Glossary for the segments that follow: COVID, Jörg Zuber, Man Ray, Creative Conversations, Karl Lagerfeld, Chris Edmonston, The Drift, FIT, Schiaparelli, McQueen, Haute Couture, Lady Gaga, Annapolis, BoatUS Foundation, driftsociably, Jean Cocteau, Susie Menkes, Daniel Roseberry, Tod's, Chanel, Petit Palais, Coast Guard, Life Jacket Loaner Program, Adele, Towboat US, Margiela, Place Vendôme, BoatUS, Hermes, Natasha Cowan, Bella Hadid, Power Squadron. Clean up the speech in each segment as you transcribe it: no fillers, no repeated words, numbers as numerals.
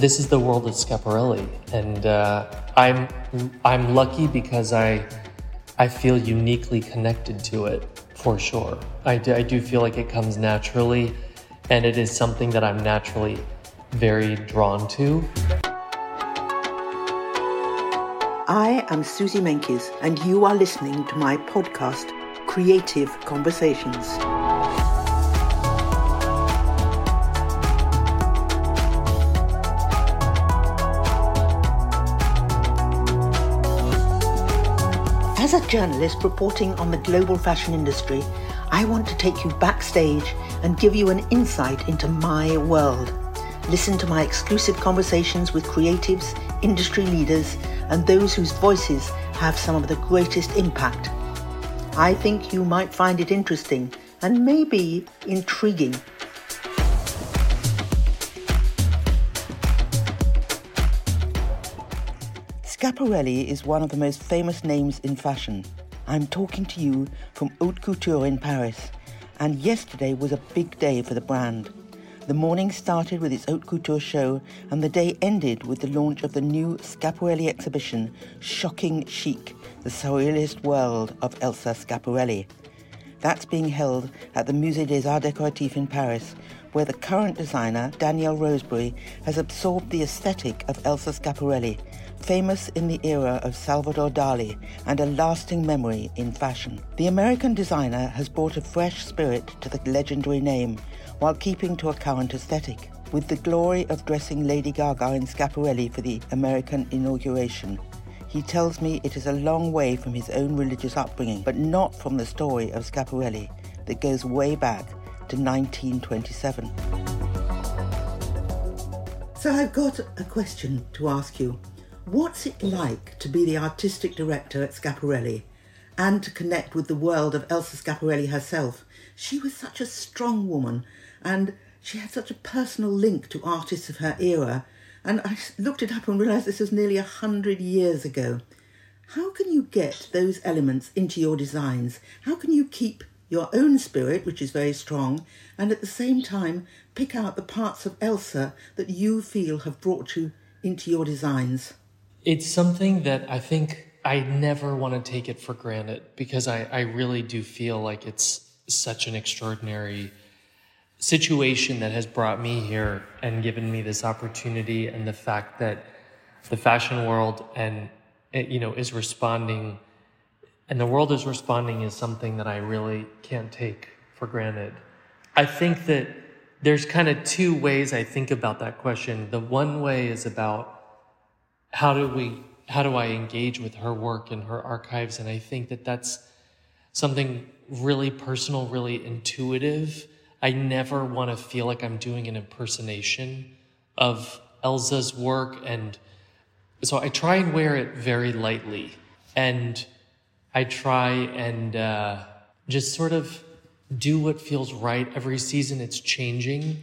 This is the world of Schiaparelli, and I'm lucky because I feel uniquely connected to it, for sure. I do feel like it comes naturally, and it is something that I'm naturally very drawn to. I am Susie Menkes, and you are listening to my podcast, Creative Conversations. As a journalist reporting on the global fashion industry, I want to take you backstage and give you an insight into my world. Listen to my exclusive conversations with creatives, industry leaders, and those whose voices have some of the greatest impact. I think you might find it interesting and maybe intriguing. Schiaparelli is one of the most famous names in fashion. I'm talking to you from Haute Couture in Paris, and yesterday was a big day for the brand. The morning started with its Haute Couture show, and the day ended with the launch of the new Schiaparelli exhibition, Shocking Chic, the surrealist world of Elsa Schiaparelli. That's being held at the Musée des Arts Décoratifs in Paris, where the current designer, Daniel Roseberry, has absorbed the aesthetic of Elsa Schiaparelli, famous in the era of Salvador Dali and a lasting memory in fashion. The American designer has brought a fresh spirit to the legendary name, while keeping to a current aesthetic, with the glory of dressing Lady Gaga in Schiaparelli for the American inauguration. He tells me it is a long way from his own religious upbringing, but not from the story of Schiaparelli that goes way back to 1927. So I've got a question to ask you. What's it like to be the artistic director at Schiaparelli and to connect with the world of Elsa Schiaparelli herself? She was such a strong woman, and she had such a personal link to artists of her era. And I looked it up and realised this was nearly 100 years ago. How can you get those elements into your designs? How can you keep your own spirit, which is very strong, and at the same time pick out the parts of Elsa that you feel have brought you into your designs? It's something that I think I never want to take it for granted, because I really do feel like it's such an extraordinary situation that has brought me here and given me this opportunity, and the fact that the fashion world and is responding, and the world is responding, is something that I really can't take for granted. I think that there's kind of two ways I think about that question. The one way is about how do I engage with her work and her archives, and I think that that's something really personal, really intuitive. I never want to feel like I'm doing an impersonation of Elsa's work, and so I try and wear it very lightly, and I try and just sort of do what feels right. Every season it's changing.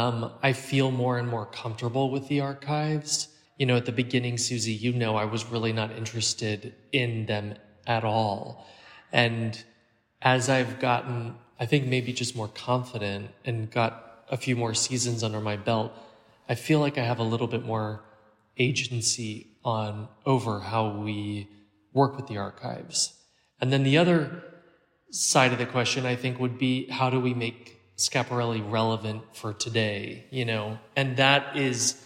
I feel more and more comfortable with the archives. At the beginning, Susie, I was really not interested in them at all. And as I've gotten, I think, maybe just more confident and got a few more seasons under my belt, I feel like I have a little bit more agency over how we work with the archives. And then the other side of the question, I think, would be how do we make Schiaparelli relevant for today, And that is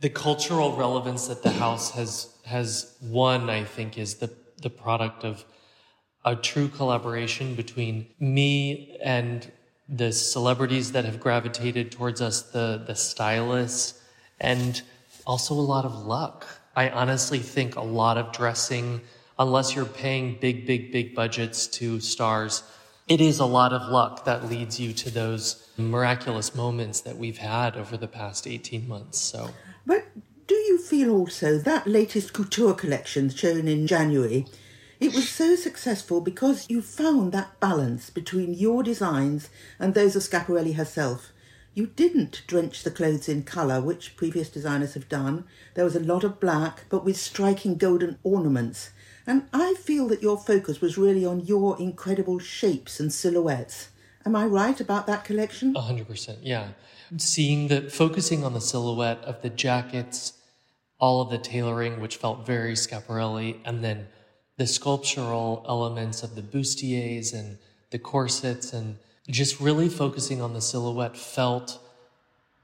the cultural relevance that the house has won, I think, is the product of a true collaboration between me and the celebrities that have gravitated towards us, the stylists, and also a lot of luck. I honestly think a lot of dressing, unless you're paying big budgets to stars, it is a lot of luck that leads you to those miraculous moments that we've had over the past 18 months. So, but do you feel also that latest couture collection shown in January, it was so successful because you found that balance between your designs and those of Schiaparelli herself? You didn't drench the clothes in colour, which previous designers have done. There was a lot of black, but with striking golden ornaments. And I feel that your focus was really on your incredible shapes and silhouettes. Am I right about that collection? 100%, yeah. Seeing the, focusing on the silhouette of the jackets, all of the tailoring, which felt very Schiaparelli, and then the sculptural elements of the bustiers and the corsets, and just really focusing on the silhouette felt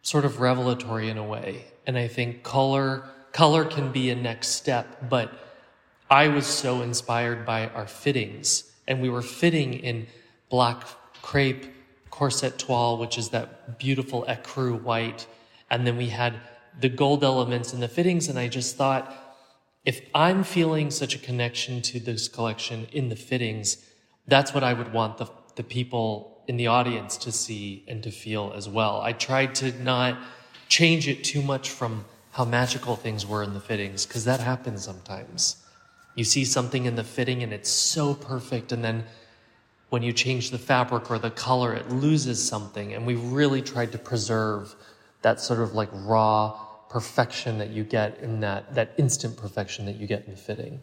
sort of revelatory in a way. And I think color can be a next step, but I was so inspired by our fittings. And we were fitting in black crepe corset toile, which is that beautiful écru white. And then we had the gold elements in the fittings. And I just thought, if I'm feeling such a connection to this collection in the fittings, that's what I would want the people in the audience to see and to feel as well. I tried to not change it too much from how magical things were in the fittings, because that happens sometimes. You see something in the fitting and it's so perfect, and then when you change the fabric or the color, it loses something. And we really tried to preserve that sort of like raw perfection that you get in that instant perfection that you get in the fitting.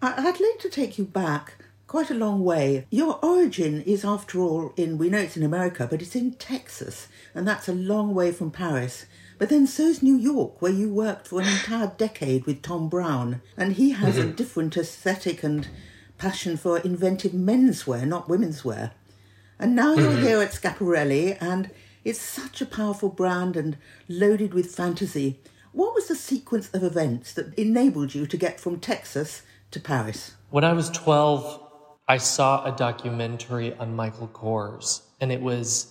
I'd like to take you back quite a long way. Your origin is, after all, we know it's in America, but it's in Texas, and that's a long way from Paris. But then so's New York, where you worked for an entire decade with Thom Browne, and he has a different aesthetic and passion for inventive menswear, not womenswear. And now you're here at Schiaparelli, and it's such a powerful brand and loaded with fantasy. What was the sequence of events that enabled you to get from Texas to Paris? When I was 12, I saw a documentary on Michael Kors, and it was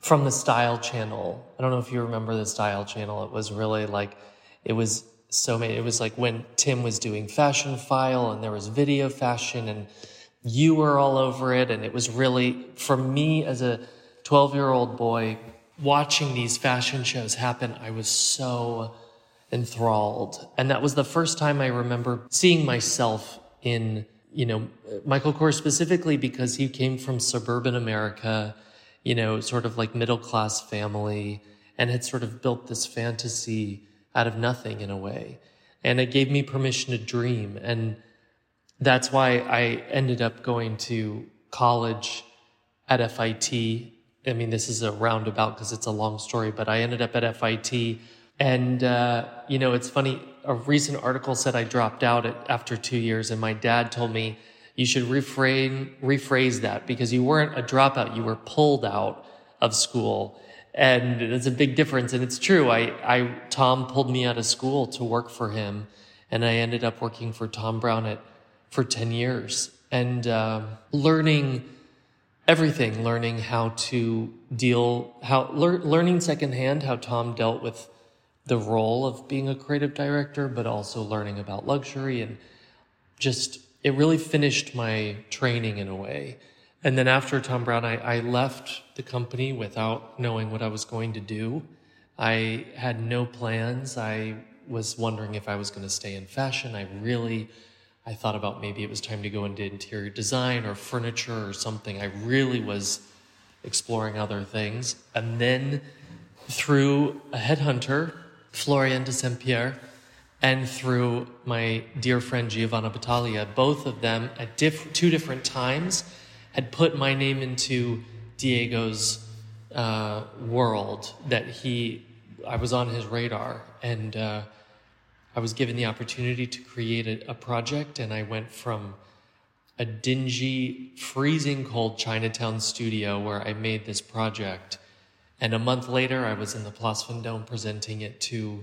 from the Style Channel. I don't know if you remember the Style Channel. It was really like, it was so many, it was like when Tim was doing Fashion File, and there was Video Fashion, and you were all over it. And it was really, for me as a 12-year-old boy watching these fashion shows happen, I was so enthralled. And that was the first time I remember seeing myself in, Michael Kors specifically, because he came from suburban America, sort of like middle-class family, and had sort of built this fantasy out of nothing in a way. And it gave me permission to dream. And that's why I ended up going to college at FIT. I mean, this is a roundabout because it's a long story, but I ended up at FIT. And, it's funny, a recent article said I dropped out after 2 years, and my dad told me, you should rephrase that, because you weren't a dropout, you were pulled out of school. And that's a big difference, and it's true. Thom pulled me out of school to work for him, and I ended up working for Thom Browne for 10 years. And learning everything, learning how to learning secondhand how Thom dealt with the role of being a creative director, but also learning about luxury, and just, it really finished my training in a way. And then after Thom Browne, I left the company without knowing what I was going to do. I had no plans. I was wondering if I was going to stay in fashion. I thought about maybe it was time to go into interior design or furniture or something. I really was exploring other things. And then through a headhunter, Florian de Saint-Pierre, and through my dear friend Giovanna Battaglia, both of them at two different times had put my name into Diego's world, that I was on his radar. And I was given the opportunity to create a project, and I went from a dingy, freezing cold Chinatown studio where I made this project, and a month later I was in the Place Vendôme presenting it to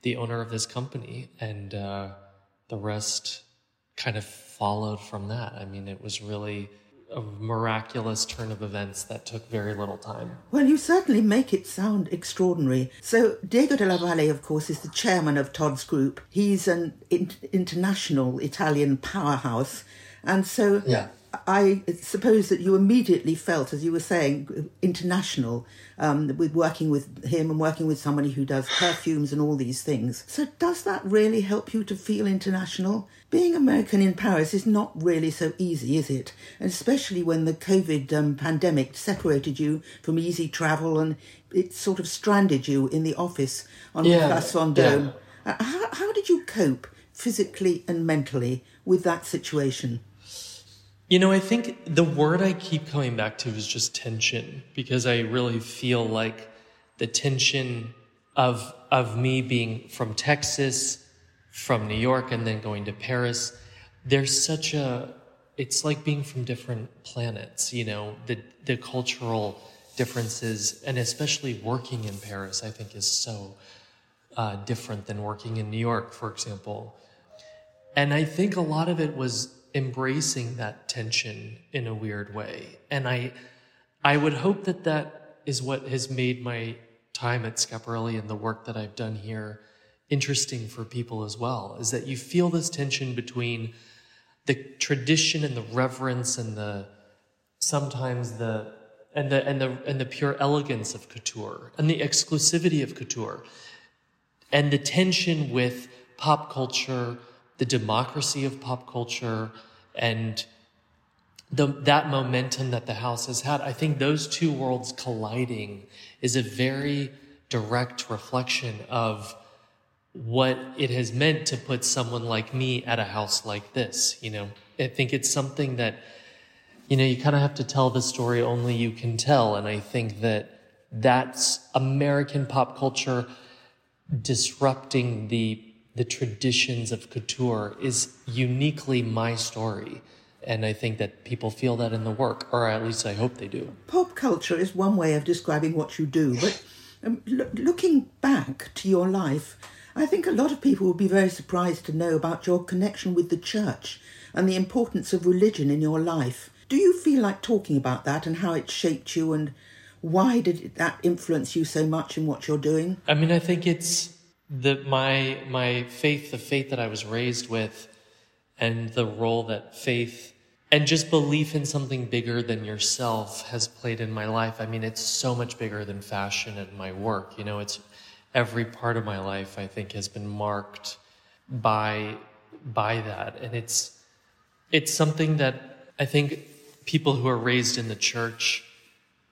the owner of this company, and the rest kind of followed from that. I mean, it was really a miraculous turn of events that took very little time. Well, you certainly make it sound extraordinary. So Diego Della Valle, of course, is the chairman of Tod's Group. He's an international Italian powerhouse. And so yeah. I suppose that you immediately felt, as you were saying, international, with working with him and working with somebody who does perfumes and all these things. So does that really help you to feel international? Being American in Paris is not really so easy, is it? And especially when the COVID pandemic separated you from easy travel, and it sort of stranded you in the office on Place Vendôme. Yeah. How did you cope physically and mentally with that situation? You know, I think the word I keep coming back to is just tension, because I really feel like the tension of me being from Texas, from New York, and then going to Paris, there's such a, it's like being from different planets, you know, the cultural differences, and especially working in Paris, I think is so different than working in New York, for example. And I think a lot of it was embracing that tension in a weird way. And I would hope that that is what has made my time at Schiaparelli and the work that I've done here interesting for people as well, is that you feel this tension between the tradition and the reverence and the sometimes the pure elegance of couture and the exclusivity of couture, and the tension with pop culture, the democracy of pop culture, and that momentum that the house has had. I think those two worlds colliding is a very direct reflection of what it has meant to put someone like me at a house like this. You know, I think it's something that, you know, you kind of have to tell the story only you can tell. And I think that that's American pop culture disrupting the traditions of couture is uniquely my story. And I think that people feel that in the work, or at least I hope they do. Pop culture is one way of describing what you do, but looking back to your life, I think a lot of people would be very surprised to know about your connection with the church and the importance of religion in your life. Do you feel like talking about that and how it shaped you, and why did that influence you so much in what you're doing? I mean, I think it's my faith, the faith that I was raised with, and the role that faith and just belief in something bigger than yourself has played in my life. I mean, it's so much bigger than fashion and my work. You know, it's every part of my life, I think, has been marked by that. And it's something that I think people who are raised in the church,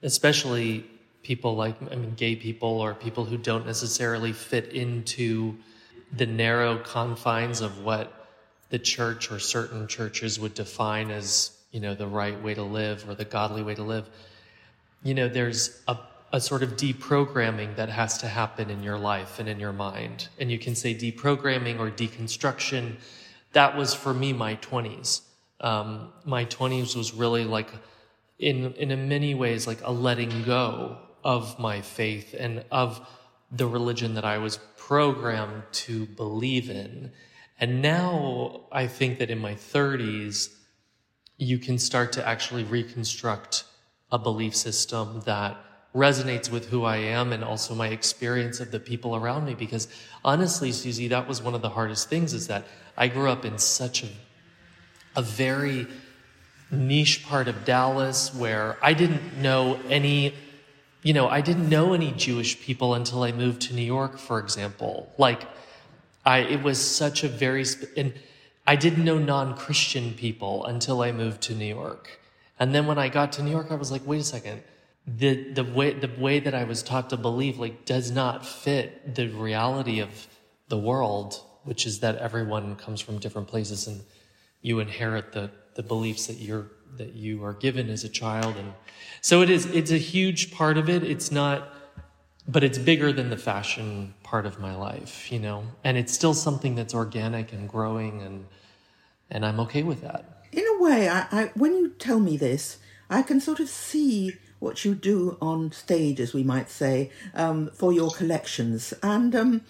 especially people like, I mean, gay people or people who don't necessarily fit into the narrow confines of what the church or certain churches would define as, you know, the right way to live or the godly way to live. You know, there's a sort of deprogramming that has to happen in your life and in your mind. And you can say deprogramming or deconstruction. That was for me my 20s. My 20s was really like, in many ways, like a letting go of my faith and of the religion that I was programmed to believe in. And now I think that in my 30s, you can start to actually reconstruct a belief system that resonates with who I am and also my experience of the people around me. Because honestly, Susie, that was one of the hardest things, is that I grew up in such a very niche part of Dallas where I didn't know any Jewish people until I moved to New York, for example. And I didn't know non-Christian people until I moved to New York. And then when I got to New York, I was like, wait a second, the way that I was taught to believe, like, does not fit the reality of the world, which is that everyone comes from different places and you inherit the beliefs that you are given as a child. And so it's a huge part of it. It's not, but it's bigger than the fashion part of my life, you know, and it's still something that's organic and growing, and I'm okay with that. In a way, I when you tell me this, I can sort of see what you do on stage, as we might say, for your collections. And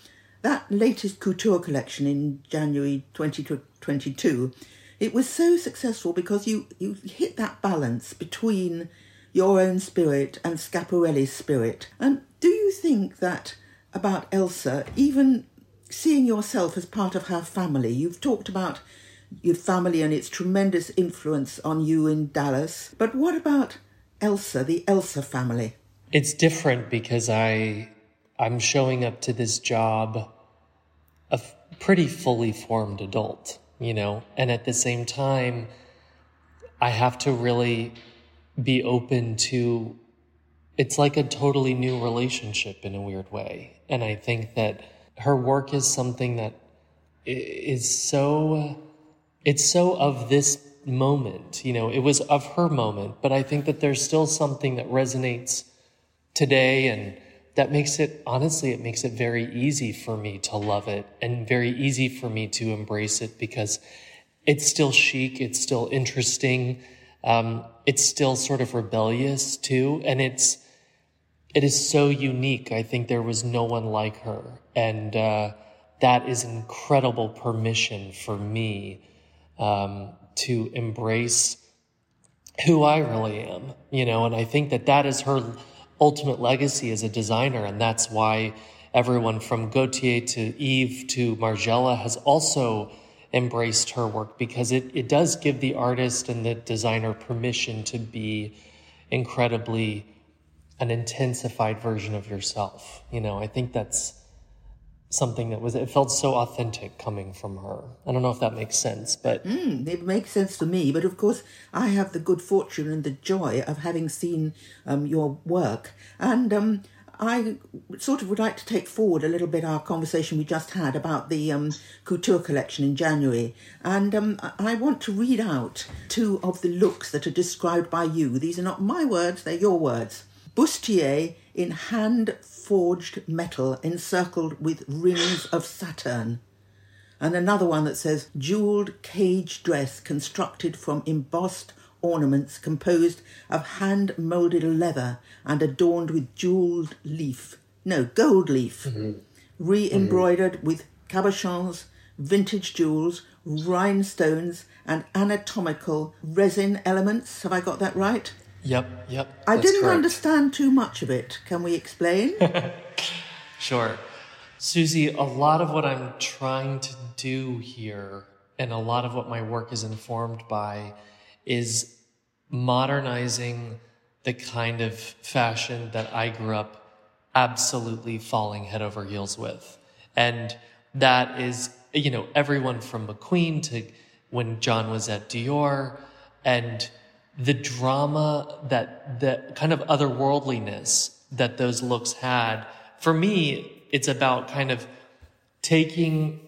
that latest couture collection in January 2022, it was so successful because you hit that balance between your own spirit and Schiaparelli's spirit. And do you think that about Elsa, even seeing yourself as part of her family? You've talked about your family and its tremendous influence on you in Dallas. But what about Elsa, the Elsa family? It's different because I'm showing up to this job a pretty fully formed adult, you know, and at the same time, I have to really be open to, it's like a totally new relationship in a weird way. And I think that her work is something that is so, it's so of this moment. You know, it was of her moment, but I think that there's still something that resonates today, and that makes it, honestly, it makes it very easy for me to love it and very easy for me to embrace it, because it's still chic, it's still interesting, it's still sort of rebellious too, and it is so unique. I think there was no one like her, and that is incredible permission for me to embrace who I really am, you know, and I think that that is her ultimate legacy as a designer, and that's why everyone from Gautier to Yves to Margiela has also embraced her work, because it does give the artist and the designer permission to be incredibly an intensified version of yourself. You know, I think that's something that was, it felt so authentic coming from her. I don't know if that makes sense, but... it makes sense to me. But of course, I have the good fortune and the joy of having seen your work. And I sort of would like to take forward a little bit our conversation we just had about the couture collection in January. And I want to read out two of the looks that are described by you. These are not my words, they're your words. Bustier in hand-forged metal encircled with rings of Saturn. And another one that says, jewelled cage dress constructed from embossed ornaments composed of hand-moulded leather and adorned with jewelled gold leaf, mm-hmm. re-embroidered mm-hmm. with cabochons, vintage jewels, rhinestones and anatomical resin elements. Have I got that right? Yep. I didn't understand too much of it. Can we explain? Sure. Susie, a lot of what I'm trying to do here, and a lot of what my work is informed by, is modernizing the kind of fashion that I grew up absolutely falling head over heels with. And that is, you know, everyone from McQueen to when John was at Dior, and the drama, that kind of otherworldliness that those looks had. For me, it's about kind of taking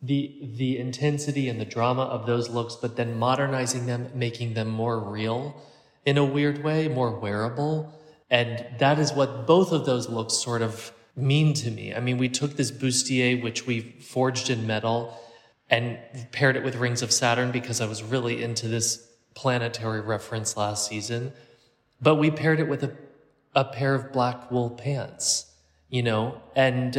the intensity and the drama of those looks, but then modernizing them, making them more real in a weird way, more wearable. And that is what both of those looks sort of mean to me. I mean, we took this bustier, which we forged in metal, and paired it with rings of Saturn, because I was really into this planetary reference last season, but we paired it with a pair of black wool pants, you know, and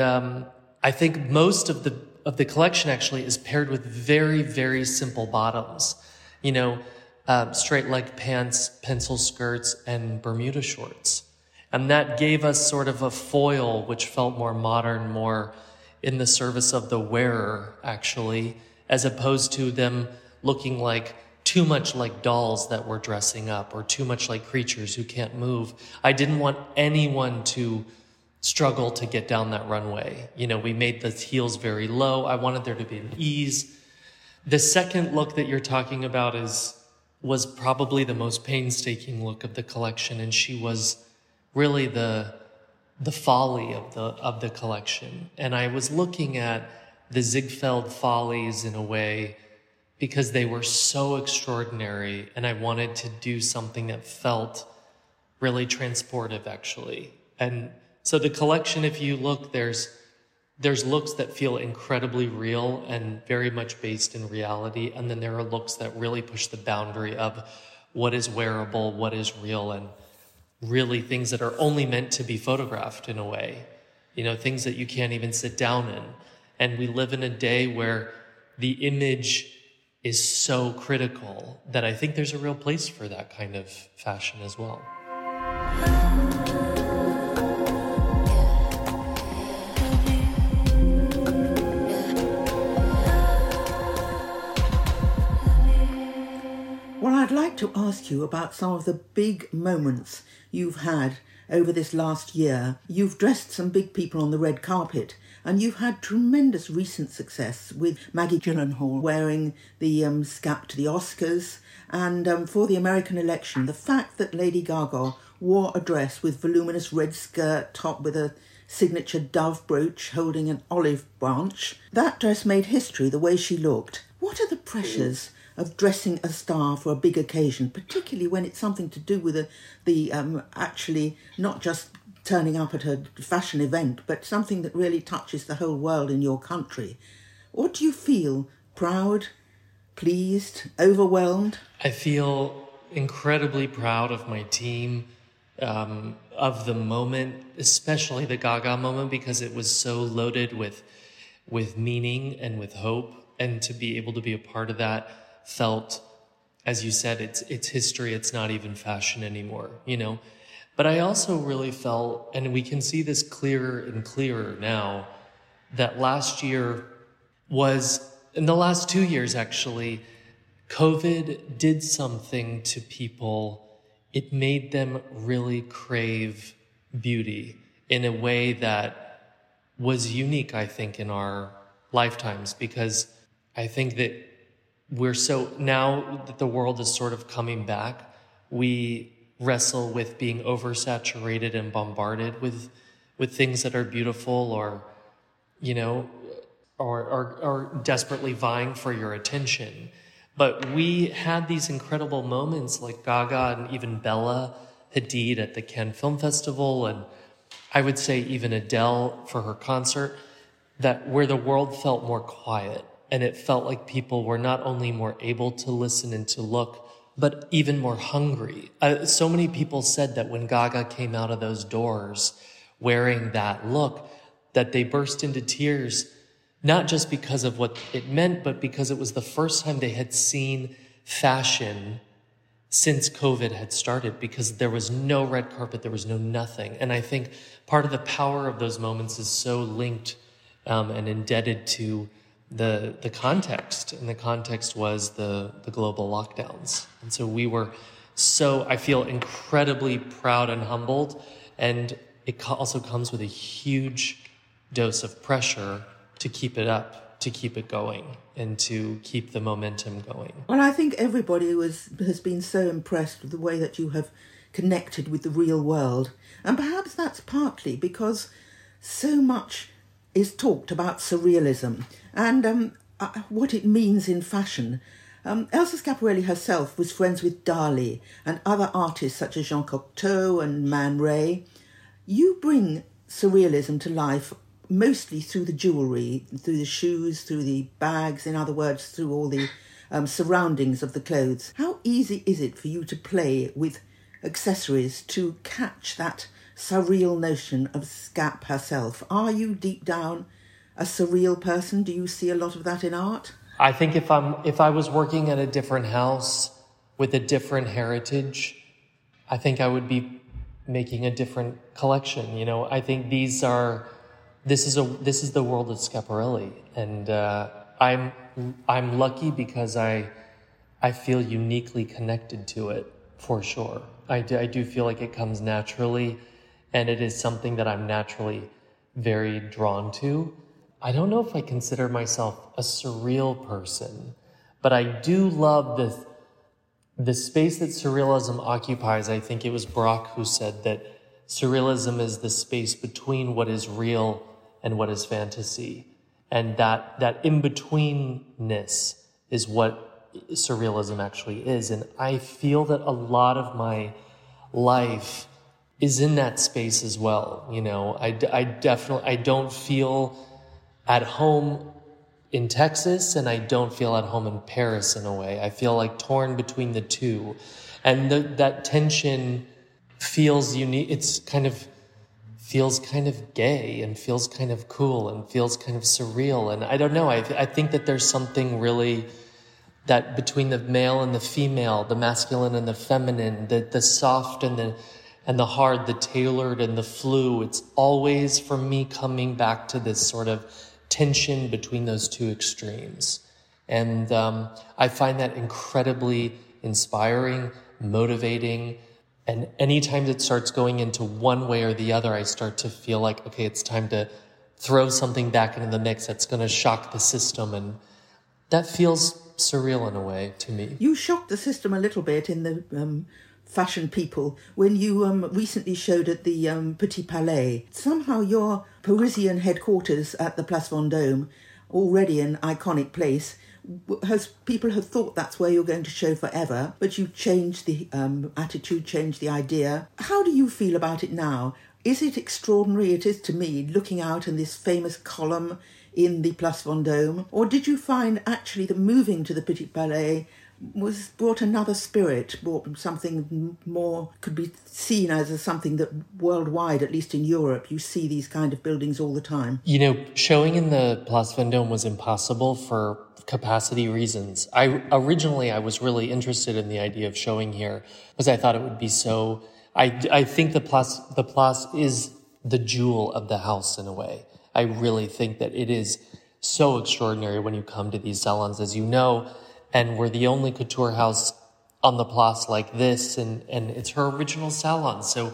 I think most of the collection actually is paired with very, very simple bottoms, you know, straight leg pants, pencil skirts, and Bermuda shorts. And that gave us sort of a foil which felt more modern, more in the service of the wearer, actually, as opposed to them looking like too much like dolls that were dressing up, or too much like creatures who can't move. I didn't want anyone to struggle to get down that runway. You know, we made the heels very low. I wanted there to be an ease. The second look that you're talking about was probably the most painstaking look of the collection, and she was really the folly of the collection. And I was looking at the Ziegfeld follies in a way, because they were so extraordinary, and I wanted to do something that felt really transportive, actually. And so the collection, if you look, there's looks that feel incredibly real and very much based in reality, and then there are looks that really push the boundary of what is wearable, what is real, and really things that are only meant to be photographed in a way. You know, things that you can't even sit down in. And we live in a day where the image is so critical that I think there's a real place for that kind of fashion as well. Well, I'd like to ask you about some of the big moments you've had over this last year. You've dressed some big people on the red carpet, and you've had tremendous recent success with Maggie Gyllenhaal wearing the scap to the Oscars, and for the American election, the fact that Lady Gaga wore a dress with voluminous red skirt top with a signature dove brooch holding an olive branch. That dress made history the way she looked. What are the pressures of dressing a star for a big occasion, particularly when it's something to do with the actually not just turning up at a fashion event, but something that really touches the whole world in your country. What do you feel? Proud, pleased, overwhelmed? I feel incredibly proud of my team, of the moment, especially the Gaga moment, because it was so loaded with meaning and with hope. And to be able to be a part of that felt, as you said, it's history. It's not even fashion anymore, you know. But I also really felt, and we can see this clearer and clearer now, that last year was, in the last 2 years actually, COVID did something to people. It made them really crave beauty in a way that was unique, I think, in our lifetimes, because I think that we're so, now that the world is sort of coming back, we wrestle with being oversaturated and bombarded with things that are beautiful or, you know, or desperately vying for your attention. But we had these incredible moments like Gaga and even Bella Hadid at the Cannes Film Festival, and I would say even Adele for her concert, that where the world felt more quiet, and it felt like people were not only more able to listen and to look, but even more hungry. So many people said that when Gaga came out of those doors wearing that look, that they burst into tears, not just because of what it meant, but because it was the first time they had seen fashion since COVID had started, because there was no red carpet, there was no nothing. And I think part of the power of those moments is so linked and indebted to the context. And the context was the global lockdowns. And so we were so, I feel incredibly proud and humbled. And it also comes with a huge dose of pressure to keep it up, to keep it going, and to keep the momentum going. Well, I think everybody has been so impressed with the way that you have connected with the real world. And perhaps that's partly because so much is talked about surrealism and what it means in fashion. Elsa Schiaparelli herself was friends with Dali and other artists such as Jean Cocteau and Man Ray. You bring surrealism to life mostly through the jewellery, through the shoes, through the bags, in other words, through all the surroundings of the clothes. How easy is it for you to play with accessories to catch that surreal notion of Scap herself? Are you deep down a surreal person? Do you see a lot of that in art? I think if I was working at a different house with a different heritage, I think I would be making a different collection. You know, I think these are... This is the world of Schiaparelli, and I'm lucky because I feel uniquely connected to it, for sure. I do feel like it comes naturally, and it is something that I'm naturally very drawn to. I don't know if I consider myself a surreal person, but I do love the space that surrealism occupies. I think it was Brock who said that surrealism is the space between what is real and what is fantasy. And that in-betweenness is what surrealism actually is. And I feel that a lot of my life is in that space as well. You know, I don't feel at home in Texas, and I don't feel at home in Paris in a way. I feel like torn between the two. And that tension feels unique. It's kind of feels kind of gay and feels kind of cool and feels kind of surreal. And I don't know. I think that there's something really that between the male and the female, the masculine and the feminine, the soft and the hard, the tailored and the flu. It's always for me coming back to this sort of tension between those two extremes. And I find that incredibly inspiring, motivating. And anytime it starts going into one way or the other, I start to feel like, okay, it's time to throw something back into the mix that's going to shock the system. And that feels surreal in a way to me. You shocked the system a little bit in the fashion people when you recently showed at the Petit Palais. Somehow your Parisian headquarters at the Place Vendôme, already an iconic place, people have thought that's where you're going to show forever, but you changed the attitude, changed the idea. How do you feel about it now? Is it extraordinary? It is to me, looking out in this famous column in the Place Vendôme. Or did you find actually the moving to the Petit Palais was brought another spirit, brought something more, could be seen as something that worldwide, at least in Europe, you see these kind of buildings all the time? You know, showing in the Place Vendôme was impossible for capacity reasons. Originally, I was really interested in the idea of showing here because I thought it would be so... I think the Place is the jewel of the house in a way. I really think that it is so extraordinary when you come to these salons, as you know, and we're the only couture house on the Place like this, and it's her original salon. So,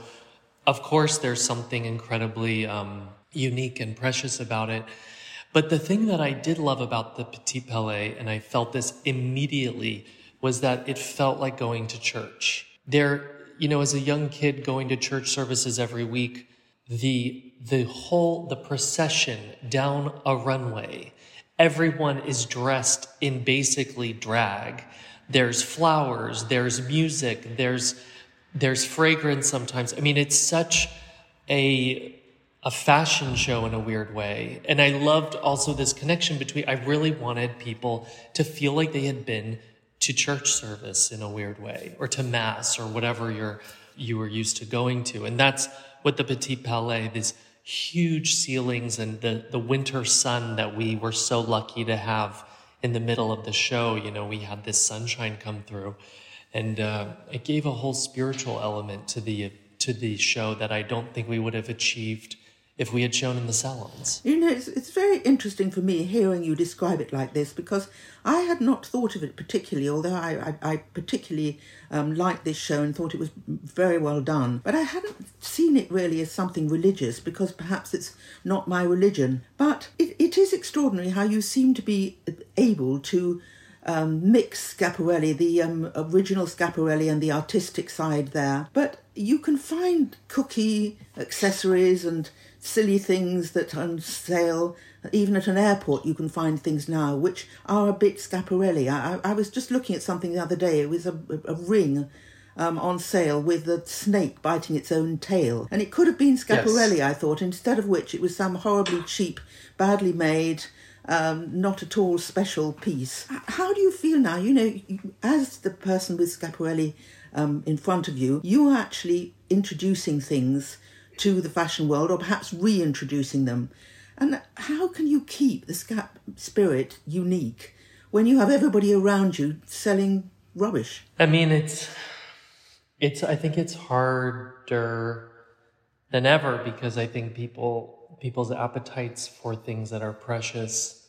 of course, there's something incredibly unique and precious about it. But the thing that I did love about the Petit Palais, and I felt this immediately, was that it felt like going to church. You know, as a young kid going to church services every week, the procession down a runway, everyone is dressed in basically drag. There's flowers, there's music, there's fragrance sometimes. I mean, it's such a fashion show in a weird way. And I loved also this connection between, I really wanted people to feel like they had been to church service in a weird way, or to mass, or whatever you were used to going to. And that's what the Petit Palais, these huge ceilings and the winter sun that we were so lucky to have in the middle of the show. You know, we had this sunshine come through, and it gave a whole spiritual element to the show that I don't think we would have achieved if we had shown in the salons. You know, it's very interesting for me hearing you describe it like this, because I had not thought of it particularly, although I particularly liked this show and thought it was very well done. But I hadn't seen it really as something religious, because perhaps it's not my religion. But it is extraordinary how you seem to be able to mix Schiaparelli, the original Schiaparelli, and the artistic side there. But you can find cookie accessories and silly things that are on sale. Even at an airport, you can find things now which are a bit Schiaparelli. I was just looking at something the other day. It was a ring on sale with a snake biting its own tail. And it could have been Schiaparelli, yes. I thought, instead of which it was some horribly cheap, badly made, not at all special piece. How do you feel now? You know, as the person with Schiaparelli in front of you, you are actually introducing things to the fashion world, or perhaps reintroducing them. And how can you keep the Scap spirit unique when you have everybody around you selling rubbish? I mean, I think it's harder than ever, because I think people's appetites for things that are precious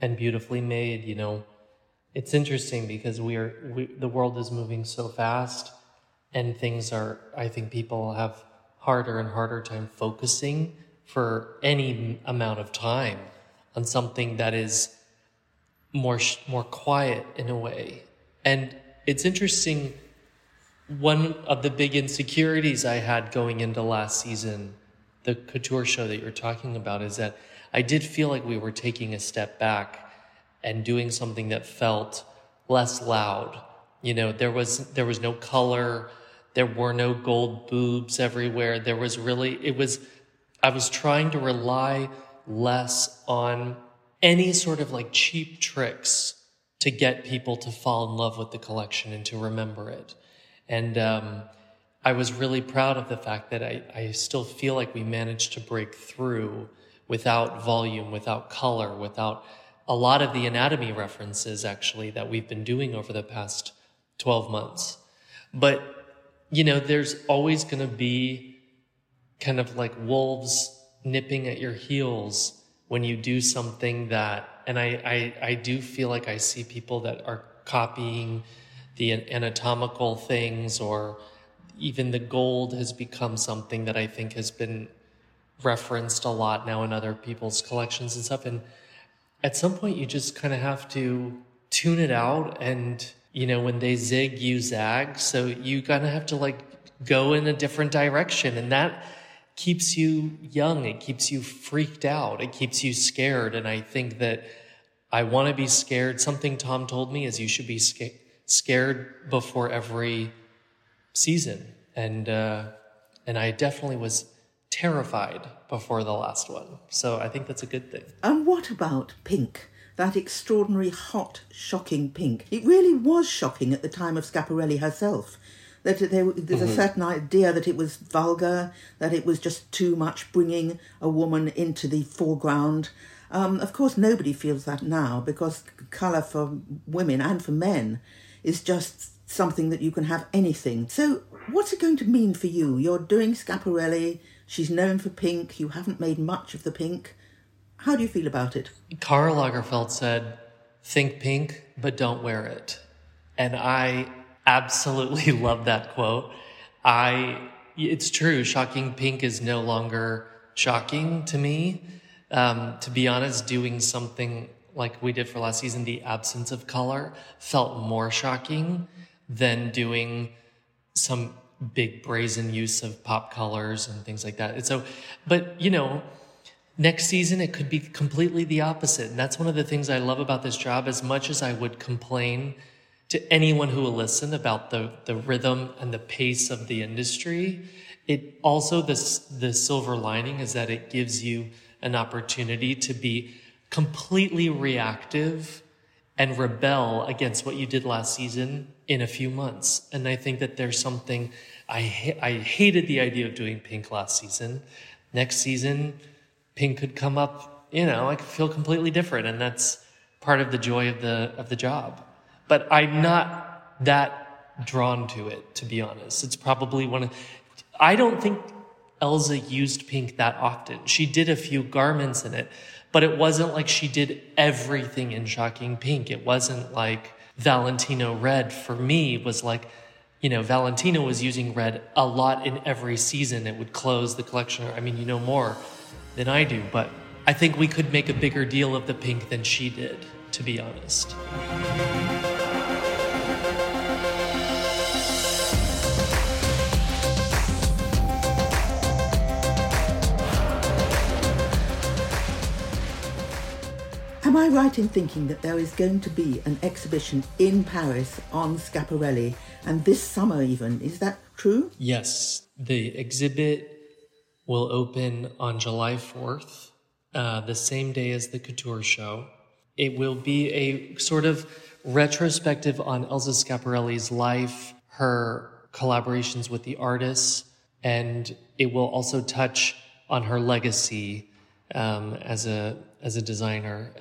and beautifully made, you know, it's interesting because the world is moving so fast, and I think people have harder and harder time focusing for any amount of time on something that is more quiet in a way. And it's interesting, one of the big insecurities I had going into last season, the couture show that you're talking about, is that I did feel like we were taking a step back and doing something that felt less loud. You know, there was no color. There were no gold boobs everywhere. I was trying to rely less on any sort of like cheap tricks to get people to fall in love with the collection and to remember it. And I was really proud of the fact that I still feel like we managed to break through without volume, without color, without a lot of the anatomy references actually that we've been doing over the past 12 months. But you know, there's always going to be kind of like wolves nipping at your heels when you do something that, and I do feel like I see people that are copying the anatomical things, or even the gold has become something that I think has been referenced a lot now in other people's collections and stuff. And at some point you just kind of have to tune it out, and you know, when they zig, you zag. So you kind of have to like go in a different direction. And that keeps you young. It keeps you freaked out. It keeps you scared. And I think that I want to be scared. Something Thom told me is you should be scared before every season. And I definitely was terrified before the last one. So I think that's a good thing. And what about pink? That extraordinary, hot, shocking pink. It really was shocking at the time of Schiaparelli herself. That there's a certain idea that it was vulgar, that it was just too much bringing a woman into the foreground. Of course, nobody feels that now because colour for women and for men is just something that you can have anything. So what's it going to mean for you? You're doing Schiaparelli, she's known for pink, you haven't made much of the pink. How do you feel about it? Karl Lagerfeld said, think pink, but don't wear it. And I absolutely love that quote. It's true. Shocking pink is no longer shocking to me. To be honest, doing something like we did for last season, the absence of color felt more shocking than doing some big brazen use of pop colors and things like that. And so, but you know, next season it could be completely the opposite. And that's one of the things I love about this job. As much as I would complain to anyone who will listen about the rhythm and the pace of the industry, it also, the silver lining is that it gives you an opportunity to be completely reactive and rebel against what you did last season in a few months. And I think that there's something, I hated the idea of doing pink last season. Next season, pink could come up, you know, I could feel completely different. And that's part of the joy of the job. But I'm not that drawn to it, to be honest. It's probably I don't think Elsa used pink that often. She did a few garments in it, but it wasn't like she did everything in shocking pink. It wasn't like Valentino red for me was like, you know, Valentino was using red a lot in every season. It would close the collection. I mean, you know more than I do, but I think we could make a bigger deal of the pink than she did, to be honest. Am I right in thinking that there is going to be an exhibition in Paris on Schiaparelli, and this summer even? Is that true? Yes. The exhibit will open on July 4th, the same day as the Couture show. It will be a sort of retrospective on Elsa Schiaparelli's life, her collaborations with the artists, and it will also touch on her legacy as a designer,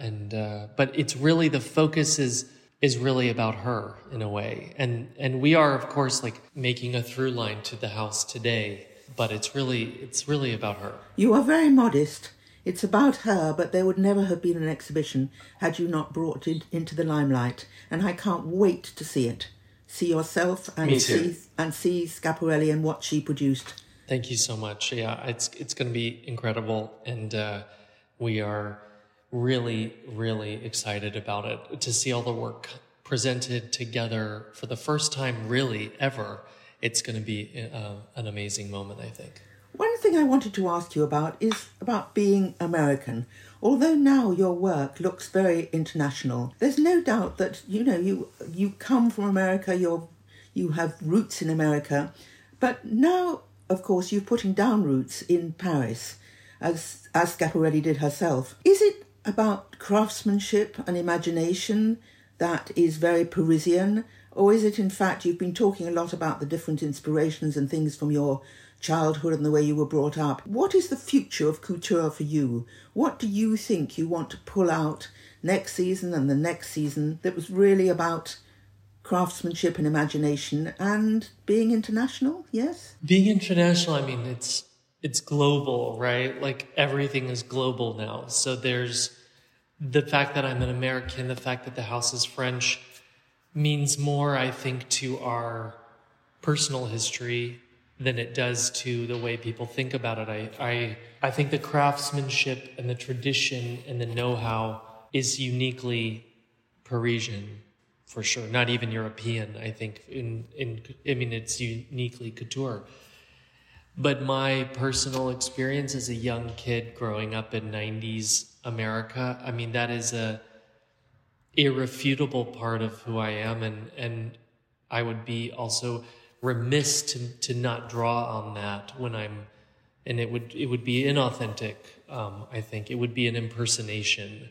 but it's really, the focus is really about her in a way, and we are of course like making a through line to the house today, but it's really about her. You are very modest. It's about her, but there would never have been an exhibition had you not brought it into the limelight, and I can't wait to see it. See yourself and see Schiaparelli and what she produced. Thank you so much. Yeah, it's going to be incredible, and we are really, really excited about it. To see all the work presented together for the first time really ever, it's going to be an amazing moment, I think. One thing I wanted to ask you about is about being American. Although now your work looks very international, there's no doubt that, you know, you come from America, you have roots in America, but now, of course, you're putting down roots in Paris, as Schiaparelli did herself. Is it about craftsmanship and imagination that is very Parisian, or is it, in fact, you've been talking a lot about the different inspirations and things from your childhood and the way you were brought up? What is the future of couture for you? What do you think you want to pull out next season and the next season that was really about craftsmanship and imagination and being international? Yes? Being international, I mean, it's global, right? Like everything is global now. So there's the fact that I'm an American, the fact that the house is French means more, I think, to our personal history than it does to the way people think about it. I think the craftsmanship and the tradition and the know-how is uniquely Parisian, for sure. Not even European, I think. It's uniquely couture. But my personal experience as a young kid growing up in 90s America, I mean, that is a irrefutable part of who I am, and I would be also remiss to not draw on that when I'm, and it would be inauthentic. I think it would be an impersonation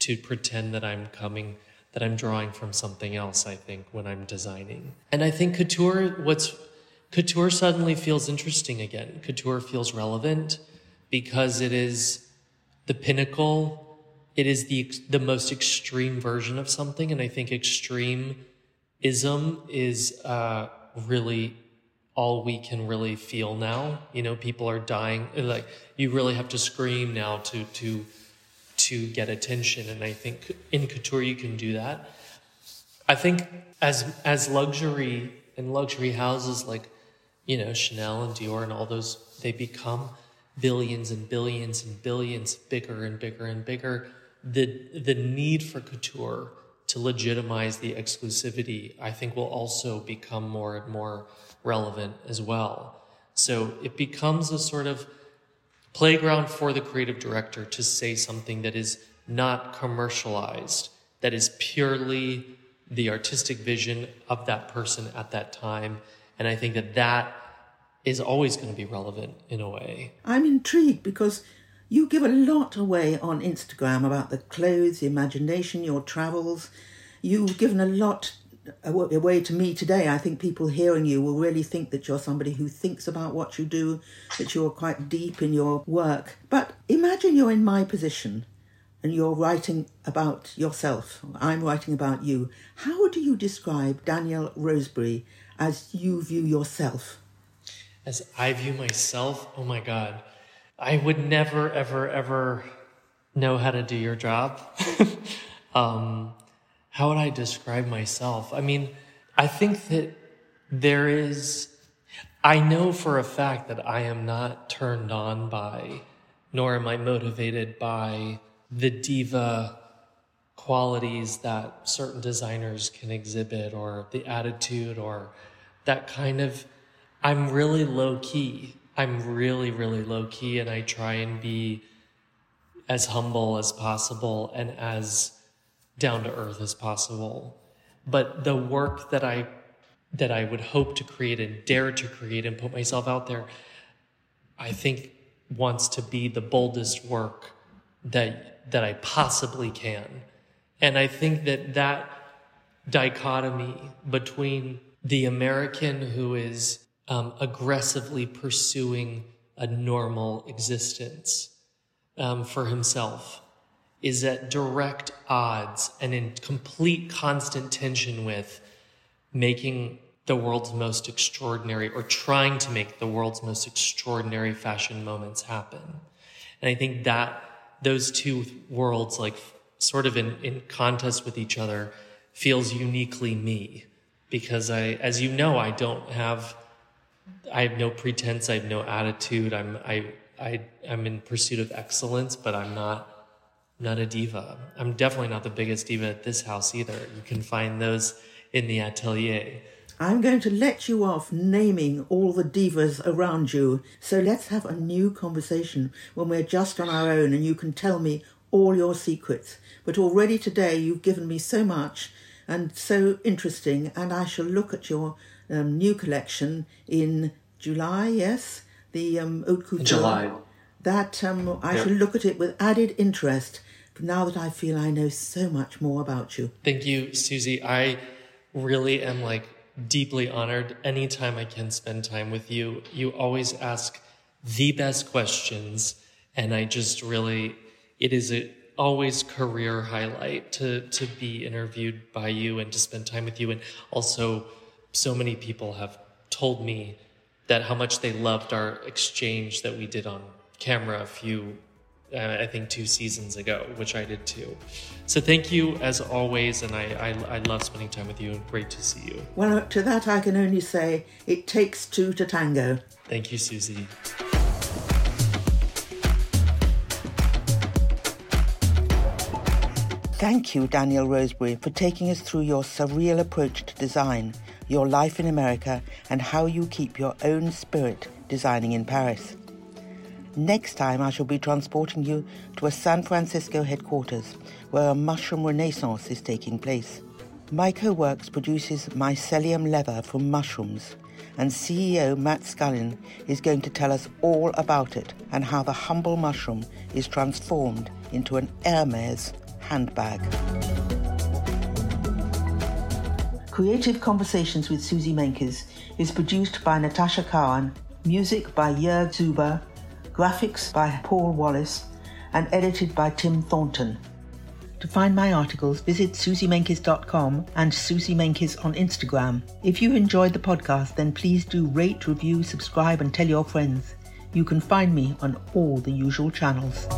to pretend that I'm drawing from something else, I think, when I'm designing. And I think couture suddenly feels interesting again. Couture feels relevant because it is the pinnacle. It is the most extreme version of something. And I think extremism is really all we can really feel now. You know, people are dying. Like, you really have to scream now to get attention. And I think in couture, you can do that. I think as luxury and luxury houses like, you know, Chanel and Dior and all those, they become billions and billions and billions, bigger and bigger and bigger. The need for couture to legitimize the exclusivity, I think, will also become more and more relevant as well. So it becomes a sort of playground for the creative director to say something that is not commercialized, that is purely the artistic vision of that person at that time. And I think that is always going to be relevant in a way. I'm intrigued because you give a lot away on Instagram about the clothes, the imagination, your travels. You've given a lot away to me today. I think people hearing you will really think that you're somebody who thinks about what you do, that you're quite deep in your work. But imagine you're in my position and you're writing about yourself. I'm writing about you. How do you describe Daniel Roseberry as you view yourself? As I view myself, oh my God, I would never, ever, ever know how to do your job. How would I describe myself? I mean, I think that I know for a fact that I am not turned on by, nor am I motivated by the diva qualities that certain designers can exhibit, or the attitude, or that kind of... I'm really low key. I'm really, really low key, and I try and be as humble as possible and as down to earth as possible. But the work that I would hope to create and dare to create and put myself out there, I think wants to be the boldest work that I possibly can. And I think that dichotomy between the American who is aggressively pursuing a normal existence for himself is at direct odds and in complete constant tension with making the world's most extraordinary, or trying to make the world's most extraordinary fashion moments happen. And I think that those two worlds, like, sort of in contest with each other, feels uniquely me, because I, as you know, I have no pretense. I have no attitude. I'm in pursuit of excellence, but I'm not a diva. I'm definitely not the biggest diva at this house either. You can find those in the atelier. I'm going to let you off naming all the divas around you. So let's have a new conversation when we're just on our own and you can tell me all your secrets. But already today you've given me so much and so interesting, and I shall look at your new collection in July, yes? The Haute Couture. July. That I shall look at it with added interest now that I feel I know so much more about you. Thank you, Susie. I really am, like, deeply honored anytime I can spend time with you. You always ask the best questions, and I just really, it is always career highlight to be interviewed by you and to spend time with you. And also, so many people have told me that how much they loved our exchange that we did on camera a few, I think 2 seasons ago, which I did too. So thank you as always, and I love spending time with you, and great to see you. Well, to that I can only say it takes two to tango. Thank you, Susie. Thank you, Daniel Roseberry, for taking us through your surreal approach to design, your life in America, and how you keep your own spirit designing in Paris. Next time, I shall be transporting you to a San Francisco headquarters where a mushroom renaissance is taking place. MycoWorks produces mycelium leather from mushrooms, and CEO Matt Scullin is going to tell us all about it and how the humble mushroom is transformed into an Hermes handbag. Creative Conversations with Susie Menkes is produced by Natasha Cowan, music by Jörg Zuber, graphics by Paul Wallace, and edited by Tim Thornton. To find my articles, visit susiemenkes.com and Susie Menkes on Instagram. If you enjoyed the podcast, then please do rate, review, subscribe, and tell your friends. You can find me on all the usual channels.